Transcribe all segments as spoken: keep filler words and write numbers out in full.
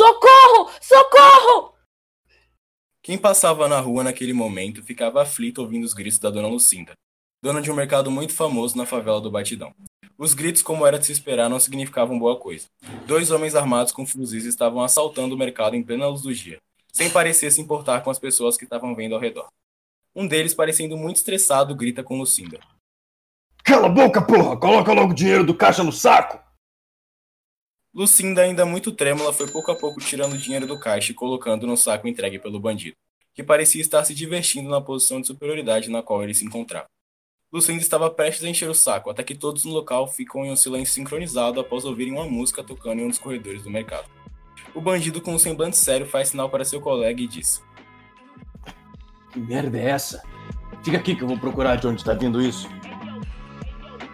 Socorro! Socorro! Quem passava na rua naquele momento ficava aflito ouvindo os gritos da dona Lucinda, dona de um mercado muito famoso na favela do Batidão. Os gritos, como era de se esperar, não significavam boa coisa. Dois homens armados com fuzis estavam assaltando o mercado em plena luz do dia, sem parecer se importar com as pessoas que estavam vendo ao redor. Um deles, parecendo muito estressado, grita com Lucinda. Cala a boca, porra! Coloca logo o dinheiro do caixa no saco! Lucinda, ainda muito trêmula, foi pouco a pouco tirando o dinheiro do caixa e colocando no saco entregue pelo bandido, que parecia estar se divertindo na posição de superioridade na qual ele se encontrava. Lucinda estava prestes a encher o saco, até que todos no local ficam em um silêncio sincronizado após ouvirem uma música tocando em um dos corredores do mercado. O bandido, com um semblante sério, faz sinal para seu colega e diz: Que merda é essa? Fica aqui que eu vou procurar de onde está vindo isso.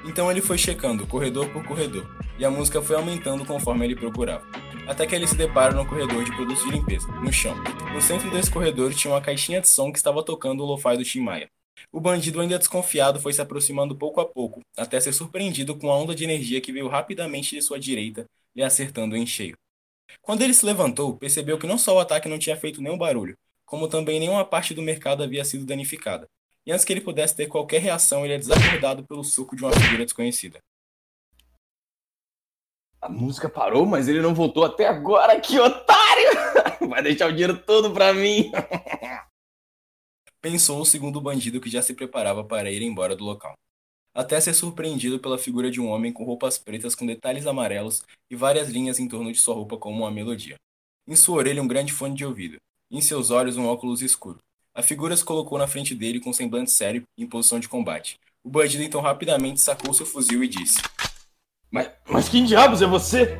Então ele foi checando, corredor por corredor, e a música foi aumentando conforme ele procurava, até que ele se depara no corredor de produtos de limpeza, no chão. No centro desse corredor tinha uma caixinha de som que estava tocando o lo-fi do Tim Maia. O bandido, ainda desconfiado, foi se aproximando pouco a pouco, até ser surpreendido com a onda de energia que veio rapidamente de sua direita, lhe acertando em cheio. Quando ele se levantou, percebeu que não só o ataque não tinha feito nenhum barulho, como também nenhuma parte do mercado havia sido danificada, e antes que ele pudesse ter qualquer reação, ele é desacordado pelo soco de uma figura desconhecida. A música parou, mas ele não voltou até agora, que otário! Vai deixar o dinheiro todo pra mim! Pensou o segundo bandido, que já se preparava para ir embora do local, até ser surpreendido pela figura de um homem com roupas pretas com detalhes amarelos e várias linhas em torno de sua roupa como uma melodia. Em sua orelha um grande fone de ouvido, em seus olhos um óculos escuro. A figura se colocou na frente dele com semblante sério em posição de combate. O bandido então rapidamente sacou seu fuzil e disse: Mas, mas quem diabos é você?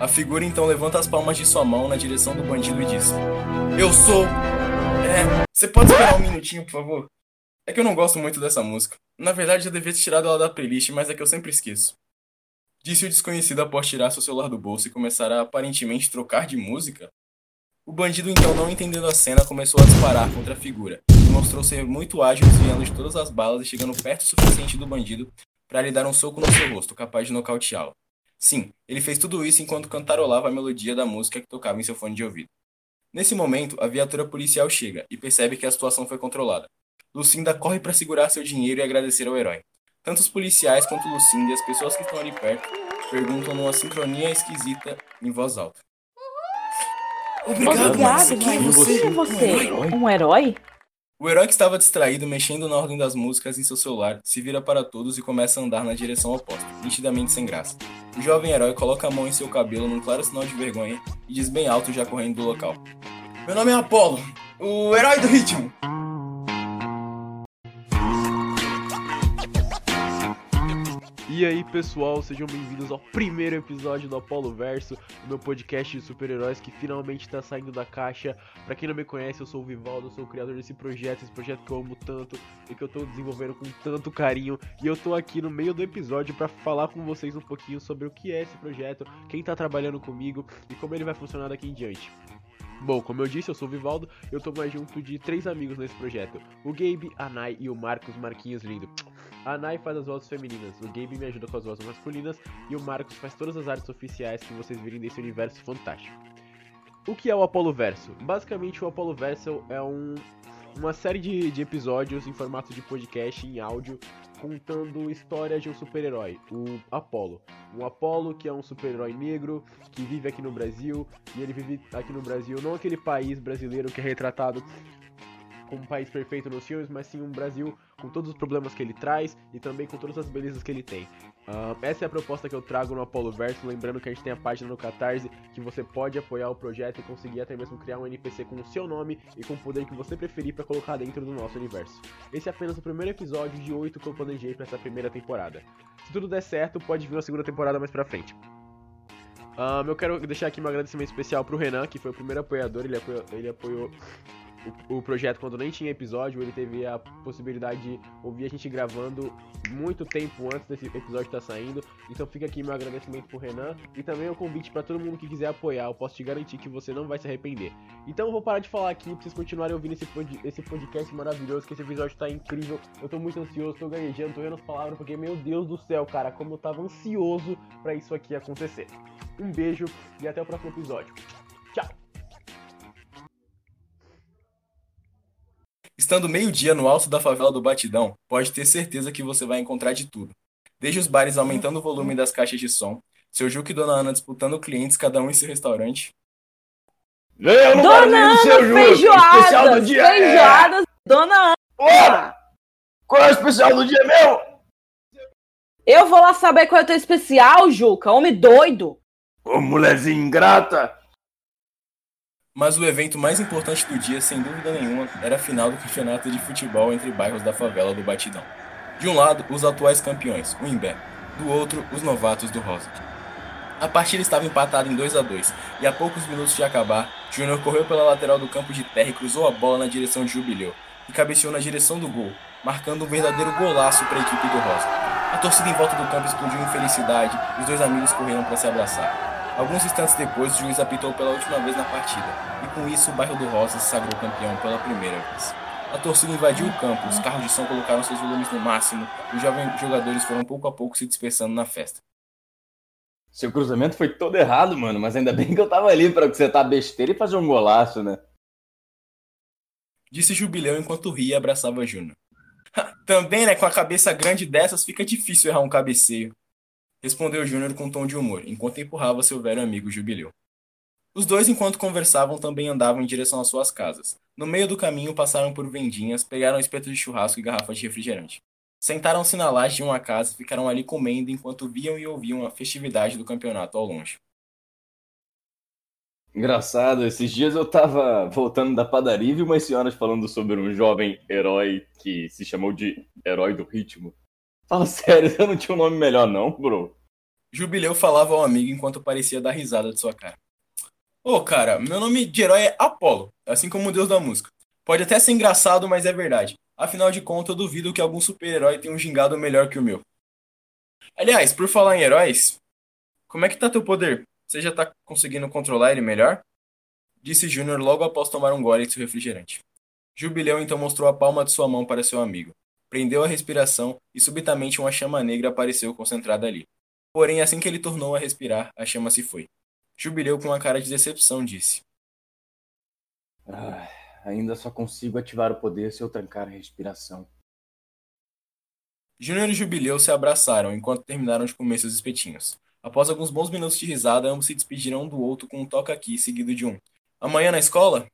A figura então levanta as palmas de sua mão na direção do bandido e diz: Eu sou... É, você pode esperar um minutinho, por favor? É que eu não gosto muito dessa música. Na verdade, eu devia ter tirado ela da playlist, mas é que eu sempre esqueço. Disse o desconhecido após tirar seu celular do bolso e começar a aparentemente trocar de música. O bandido, então, não entendendo a cena, começou a disparar contra a figura, e mostrou ser muito ágil, desviando de todas as balas e chegando perto o suficiente do bandido para lhe dar um soco no seu rosto, capaz de nocauteá-lo. Sim, ele fez tudo isso enquanto cantarolava a melodia da música que tocava em seu fone de ouvido. Nesse momento, a viatura policial chega e percebe que a situação foi controlada. Lucinda corre para segurar seu dinheiro e agradecer ao herói. Tanto os policiais quanto Lucinda e as pessoas que estão ali perto perguntam numa sincronia esquisita em voz alta. Obrigado, Marcos. Quem é você? Quem é você? Um herói? O herói que estava distraído, mexendo na ordem das músicas em seu celular, se vira para todos e começa a andar na direção oposta, nitidamente sem graça. O jovem herói coloca a mão em seu cabelo num claro sinal de vergonha e diz bem alto, já correndo do local: Meu nome é Apolo, o herói do ritmo! E aí pessoal, sejam bem-vindos ao primeiro episódio do Apoloverso, o meu podcast de super-heróis que finalmente tá saindo da caixa. Pra quem não me conhece, eu sou o Vivaldo, eu sou o criador desse projeto, esse projeto que eu amo tanto e que eu tô desenvolvendo com tanto carinho. E eu tô aqui no meio do episódio pra falar com vocês um pouquinho sobre o que é esse projeto, quem tá trabalhando comigo e como ele vai funcionar daqui em diante. Bom, como eu disse, eu sou o Vivaldo, eu tô mais junto de três amigos nesse projeto: o Gabe, a Nai e o Marcos Marquinhos Lindo. A Nai faz as vozes femininas, o Gabe me ajuda com as vozes masculinas e o Marcos faz todas as artes oficiais que vocês virem desse universo fantástico. O que é o Apoloverso? Basicamente, o Apoloverso é um, uma série de, de episódios em formato de podcast, em áudio, contando histórias de um super-herói, o Apolo. O Apolo, que é um super-herói negro, que vive aqui no Brasil, e ele vive aqui no Brasil, não aquele país brasileiro que é retratado como um país perfeito nos filmes, mas sim um Brasil com todos os problemas que ele traz e também com todas as belezas que ele tem. Uh, essa é a proposta que eu trago no Apoloverso, lembrando que a gente tem a página no Catarse, que você pode apoiar o projeto e conseguir até mesmo criar um N P C com o seu nome e com o poder que você preferir para colocar dentro do nosso universo. Esse é apenas o primeiro episódio de oito que eu planejei para essa primeira temporada. Se tudo der certo, pode vir uma segunda temporada mais pra frente. Um, eu quero deixar aqui um agradecimento especial pro Renan, que foi o primeiro apoiador, ele apoiou, ele apoiou o, o projeto, quando nem tinha episódio, ele teve a possibilidade de ouvir a gente gravando muito tempo antes desse episódio estar saindo. Então fica aqui meu agradecimento pro Renan e também o convite pra todo mundo que quiser apoiar. Eu posso te garantir que você não vai se arrepender. Então eu vou parar de falar aqui pra vocês continuarem ouvindo esse, pod- esse podcast maravilhoso, que esse episódio tá incrível. Eu tô muito ansioso, tô gaguejando, tô errando as palavras, porque meu Deus do céu, cara, como eu tava ansioso pra isso aqui acontecer. Um beijo e até o próximo episódio. Tchau! Estando meio-dia no alto da favela do Batidão, pode ter certeza que você vai encontrar de tudo. Desde os bares aumentando o volume das caixas de som, seu Juca e Dona Ana disputando clientes, cada um em seu restaurante. Eu não Dona Ana, seu Juca, feijoadas, especial do dia. Feijoadas, é... Dona Ana. Ô, qual é o especial do dia meu? Eu vou lá saber qual é o teu especial, Juca, homem doido. Ô, mulherzinha ingrata. Mas o evento mais importante do dia, sem dúvida nenhuma, era a final do campeonato de futebol entre bairros da favela do Batidão. De um lado, os atuais campeões, o Imbé. Do outro, os novatos do Rosa. A partida estava empatada em dois a dois, e a poucos minutos de acabar, Júnior correu pela lateral do campo de terra e cruzou a bola na direção de Jubileu, e cabeceou na direção do gol, marcando um verdadeiro golaço para a equipe do Rosa. A torcida em volta do campo explodiu em felicidade, e os dois amigos correram para se abraçar. Alguns instantes depois, o juiz apitou pela última vez na partida, e com isso o bairro do Rosa se sagrou campeão pela primeira vez. A torcida invadiu o campo, os carros de som colocaram seus volumes no máximo, e os jovens jogadores foram pouco a pouco se dispersando na festa. Seu cruzamento foi todo errado, mano, mas ainda bem que eu tava ali pra consertar besteira e fazer um golaço, né? Disse Jubileu enquanto ria e abraçava Júnior. Também, né, com a cabeça grande dessas fica difícil errar um cabeceio. Respondeu Júnior com um tom de humor, enquanto empurrava seu velho amigo Jubileu. Os dois, enquanto conversavam, também andavam em direção às suas casas. No meio do caminho, passaram por vendinhas, pegaram espetos de churrasco e garrafas de refrigerante. Sentaram-se na laje de uma casa e ficaram ali comendo enquanto viam e ouviam a festividade do campeonato ao longe. Engraçado, esses dias eu tava voltando da padaria e vi umas senhoras falando sobre um jovem herói que se chamou de Herói do Ritmo. Fala sério, eu não tinha um nome melhor não, bro. Jubileu falava ao amigo enquanto parecia dar risada de sua cara. Ô, oh, cara, meu nome de herói é Apolo, assim como o deus da música. Pode até ser engraçado, mas é verdade. Afinal de contas, eu duvido que algum super-herói tenha um gingado melhor que o meu. Aliás, por falar em heróis, como é que tá teu poder? Você já tá conseguindo controlar ele melhor? Disse Júnior logo após tomar um gole de seu refrigerante. Jubileu então mostrou a palma de sua mão para seu amigo. Prendeu a respiração e subitamente uma chama negra apareceu concentrada ali. Porém, assim que ele tornou a respirar, a chama se foi. Jubileu, com uma cara de decepção, disse. Ah, ainda só consigo ativar o poder se eu trancar a respiração. Júnior e Jubileu se abraçaram enquanto terminaram de comer seus espetinhos. Após alguns bons minutos de risada, ambos se despediram um do outro com um toca aqui seguido de um. Amanhã na escola?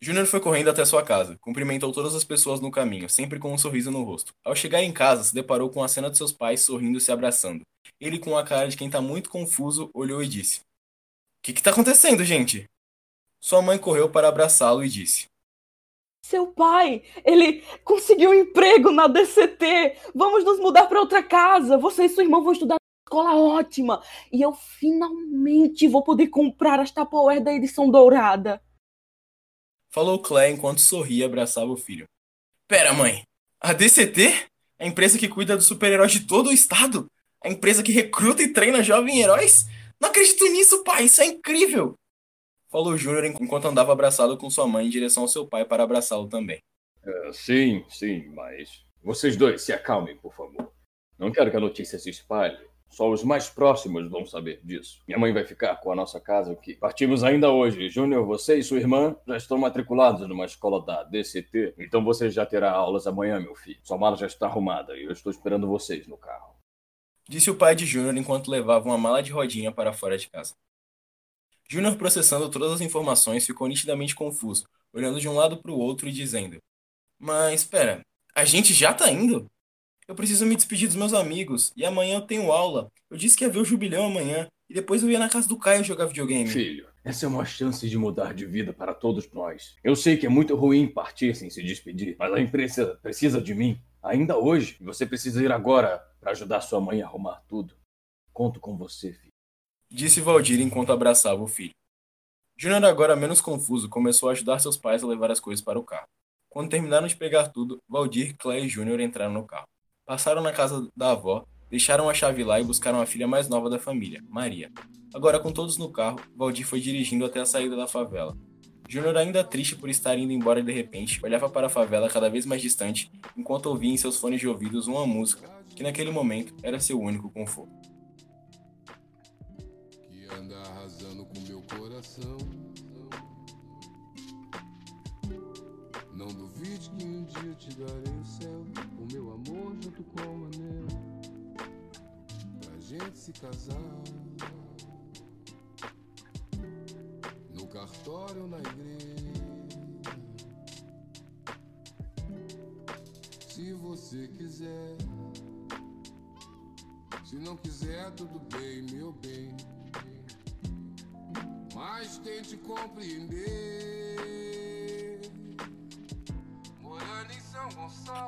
Júnior foi correndo até sua casa, cumprimentou todas as pessoas no caminho, sempre com um sorriso no rosto. Ao chegar em casa, se deparou com a cena de seus pais sorrindo e se abraçando. Ele, com a cara de quem tá muito confuso, olhou e disse: Que que tá acontecendo, gente? Sua mãe correu para abraçá-lo e disse: Seu pai, ele conseguiu um emprego na D C T! Vamos nos mudar para outra casa! Você e sua irmã vão estudar na escola ótima! E eu finalmente vou poder comprar as Tupperware da edição dourada! Falou Claire enquanto sorria e abraçava o filho. Pera, mãe. A D C T? A empresa que cuida dos super-heróis de todo o estado? A empresa que recruta e treina jovens heróis? Não acredito nisso, pai. Isso é incrível. Falou Júnior enquanto andava abraçado com sua mãe em direção ao seu pai para abraçá-lo também. É, sim, sim, mas... Vocês dois se acalmem, por favor. Não quero que a notícia se espalhe. Só os mais próximos vão saber disso. Minha mãe vai ficar com a nossa casa aqui. Partimos ainda hoje. Júnior, você e sua irmã já estão matriculados numa escola da D C T. Então você já terá aulas amanhã, meu filho. Sua mala já está arrumada e eu estou esperando vocês no carro. Disse o pai de Júnior enquanto levava uma mala de rodinha para fora de casa. Júnior, processando todas as informações, ficou nitidamente confuso, olhando de um lado para o outro e dizendo: Mas, espera, a gente já tá indo? Eu preciso me despedir dos meus amigos, e amanhã eu tenho aula. Eu disse que ia ver o Jubileu amanhã, e depois eu ia na casa do Caio jogar videogame. Filho, essa é uma chance de mudar de vida para todos nós. Eu sei que é muito ruim partir sem se despedir, mas a empresa precisa de mim. ainda hoje. E você precisa ir agora para ajudar sua mãe a arrumar tudo. Conto com você, filho. Disse Valdir enquanto abraçava o filho. Júnior, agora menos confuso, começou a ajudar seus pais a levar as coisas para o carro. Quando terminaram de pegar tudo, Valdir, Claire e Júnior entraram no carro. Passaram na casa da avó, deixaram a chave lá e buscaram a filha mais nova da família, Maria. Agora com todos no carro, Valdir foi dirigindo até a saída da favela. Júnior, ainda triste por estar indo embora de repente, olhava para a favela cada vez mais distante, enquanto ouvia em seus fones de ouvidos uma música, que naquele momento era seu único conforto. Que anda arrasando com meu coração. Não duvide que um dia eu te darei o céu, o meu amor junto com o anel, pra gente se casar. No cartório ou na igreja, se você quiser. Se não quiser, tudo bem, meu bem, mas tente compreender.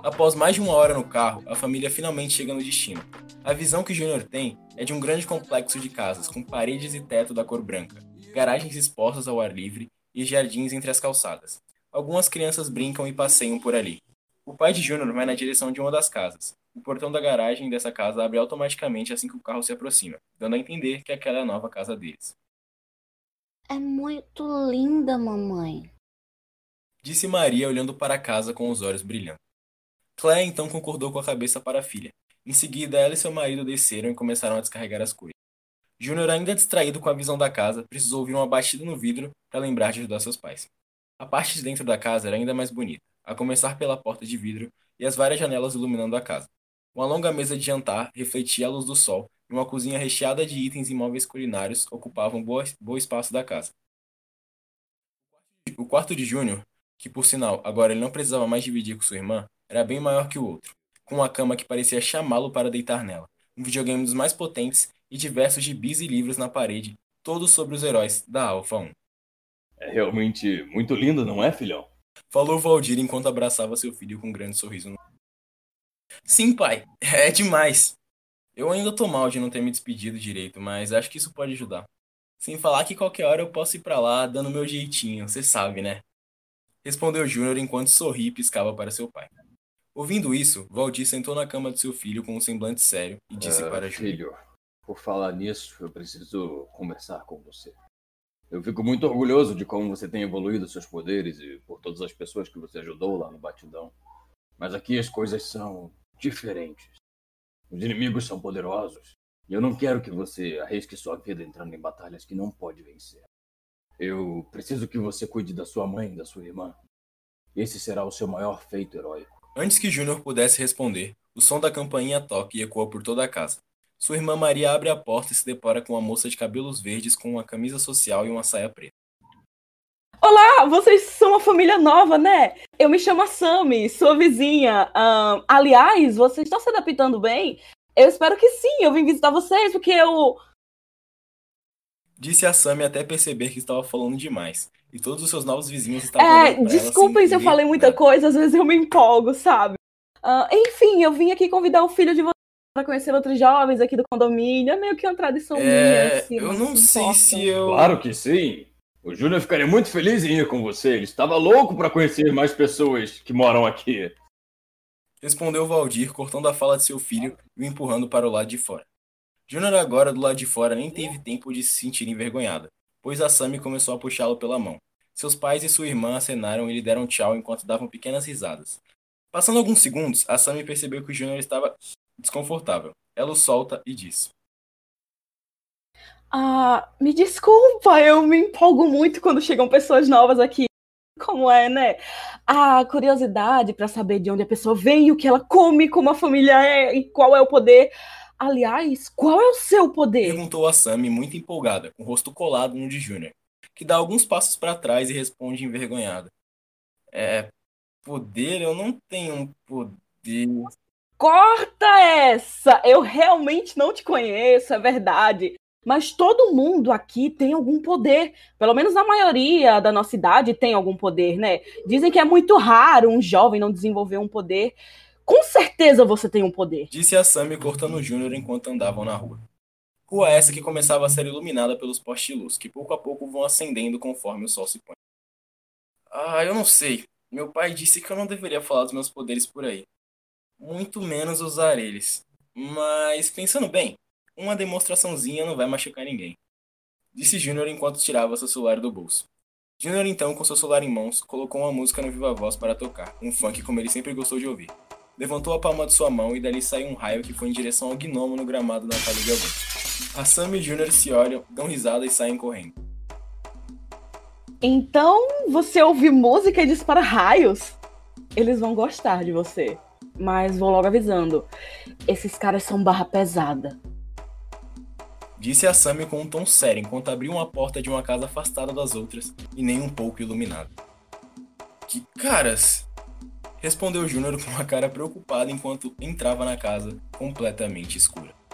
Após mais de uma hora no carro, a família finalmente chega no destino. A visão que Júnior tem é de um grande complexo de casas, com paredes e teto da cor branca, garagens expostas ao ar livre e jardins entre as calçadas. Algumas crianças brincam e passeiam por ali. O pai de Júnior vai na direção de uma das casas. O portão da garagem dessa casa abre automaticamente assim que o carro se aproxima, dando a entender que aquela é a nova casa deles. É muito linda, mamãe, disse Maria olhando para a casa com os olhos brilhando. Claire então concordou com a cabeça para a filha. Em seguida, ela e seu marido desceram e começaram a descarregar as coisas. Júnior, ainda distraído com a visão da casa, precisou ouvir uma batida no vidro para lembrar de ajudar seus pais. A parte de dentro da casa era ainda mais bonita, a começar pela porta de vidro e as várias janelas iluminando a casa. Uma longa mesa de jantar refletia a luz do sol e uma cozinha recheada de itens e móveis culinários ocupavam boa, boa espaço da casa. O quarto de Júnior, que por sinal agora ele não precisava mais dividir com sua irmã, era bem maior que o outro, com uma cama que parecia chamá-lo para deitar nela, um videogame dos mais potentes e diversos gibis e livros na parede, todos sobre os heróis da Alpha um. É realmente muito lindo, não é, filhão? Falou Valdir enquanto abraçava seu filho com um grande sorriso no rosto. Sim, pai, é demais. Eu ainda tô mal de não ter me despedido direito, mas acho que isso pode ajudar. Sem falar que qualquer hora eu posso ir pra lá dando meu jeitinho, você sabe, né? Respondeu Júnior enquanto sorria e piscava para seu pai. Ouvindo isso, Valdir sentou na cama de seu filho com um semblante sério e disse ah, para Júnior. Filho, por falar nisso, eu preciso conversar com você. Eu fico muito orgulhoso de como você tem evoluído seus poderes e por todas as pessoas que você ajudou lá no Batidão. Mas aqui as coisas são diferentes. Os inimigos são poderosos e eu não quero que você arrisque sua vida entrando em batalhas que não pode vencer. Eu preciso que você cuide da sua mãe e da sua irmã. Esse será o seu maior feito heróico. Antes que Júnior pudesse responder, o som da campainha toca e ecoa por toda a casa. Sua irmã Maria abre a porta e se depara com uma moça de cabelos verdes com uma camisa social e uma saia preta. Olá, vocês são uma família nova, né? Eu me chamo a Sammy, sua vizinha. Um, aliás, vocês estão se adaptando bem? Eu espero que sim, eu vim visitar vocês porque eu... Disse a Sammy até perceber que estava falando demais. E todos os seus novos vizinhos estavam... É, desculpem se eu falei muita coisa, às vezes eu me empolgo, sabe? Uh, enfim, eu vim aqui convidar o filho de vocês para conhecer outros jovens aqui do condomínio. É meio que uma tradição é, minha. Assim, eu não sei se eu... Claro que sim. O Júnior ficaria muito feliz em ir com você. Ele estava louco para conhecer mais pessoas que moram aqui. Respondeu Valdir, cortando a fala de seu filho e o empurrando para o lado de fora. Júnior agora, do lado de fora, nem teve tempo de se sentir envergonhada, pois a Sammy começou a puxá-lo pela mão. Seus pais e sua irmã acenaram e lhe deram tchau enquanto davam pequenas risadas. Passando alguns segundos, a Sammy percebeu que o Júnior estava desconfortável. Ela o solta e diz: Ah, me desculpa, eu me empolgo muito quando chegam pessoas novas aqui. Como é, né? A curiosidade para saber de onde a pessoa vem, o que ela come, como a família é e qual é o poder... Aliás, qual é o seu poder? Perguntou a Sammy, muito empolgada, com o rosto colado no de Júnior, que dá alguns passos para trás e responde envergonhada. É... Poder? Eu não tenho um poder... Corta essa! Eu realmente não te conheço, é verdade. Mas todo mundo aqui tem algum poder. Pelo menos a maioria da nossa idade tem algum poder, né? Dizem que é muito raro um jovem não desenvolver um poder... Com certeza você tem um poder. Disse a Sammy cortando o Júnior enquanto andavam na rua. Rua essa que começava a ser iluminada pelos postiluz, que pouco a pouco vão acendendo conforme o sol se põe. Ah, eu não sei. Meu pai disse que eu não deveria falar dos meus poderes por aí. Muito menos usar eles. Mas, pensando bem, uma demonstraçãozinha não vai machucar ninguém. Disse Júnior enquanto tirava seu celular do bolso. Júnior, então, com seu celular em mãos, colocou uma música no viva voz para tocar, um funk como ele sempre gostou de ouvir. Levantou a palma de sua mão e dali saiu um raio que foi em direção ao gnomo no gramado na casa de alguém. A Sammy e Júnior se olham, dão risada e saem correndo. Então, você ouve música e dispara raios? Eles vão gostar de você, mas vou logo avisando, esses caras são barra pesada. Disse a Sammy com um tom sério enquanto abriu uma porta de uma casa afastada das outras e nem um pouco iluminada. Que caras? Respondeu Júnior com uma cara preocupada enquanto entrava na casa completamente escura.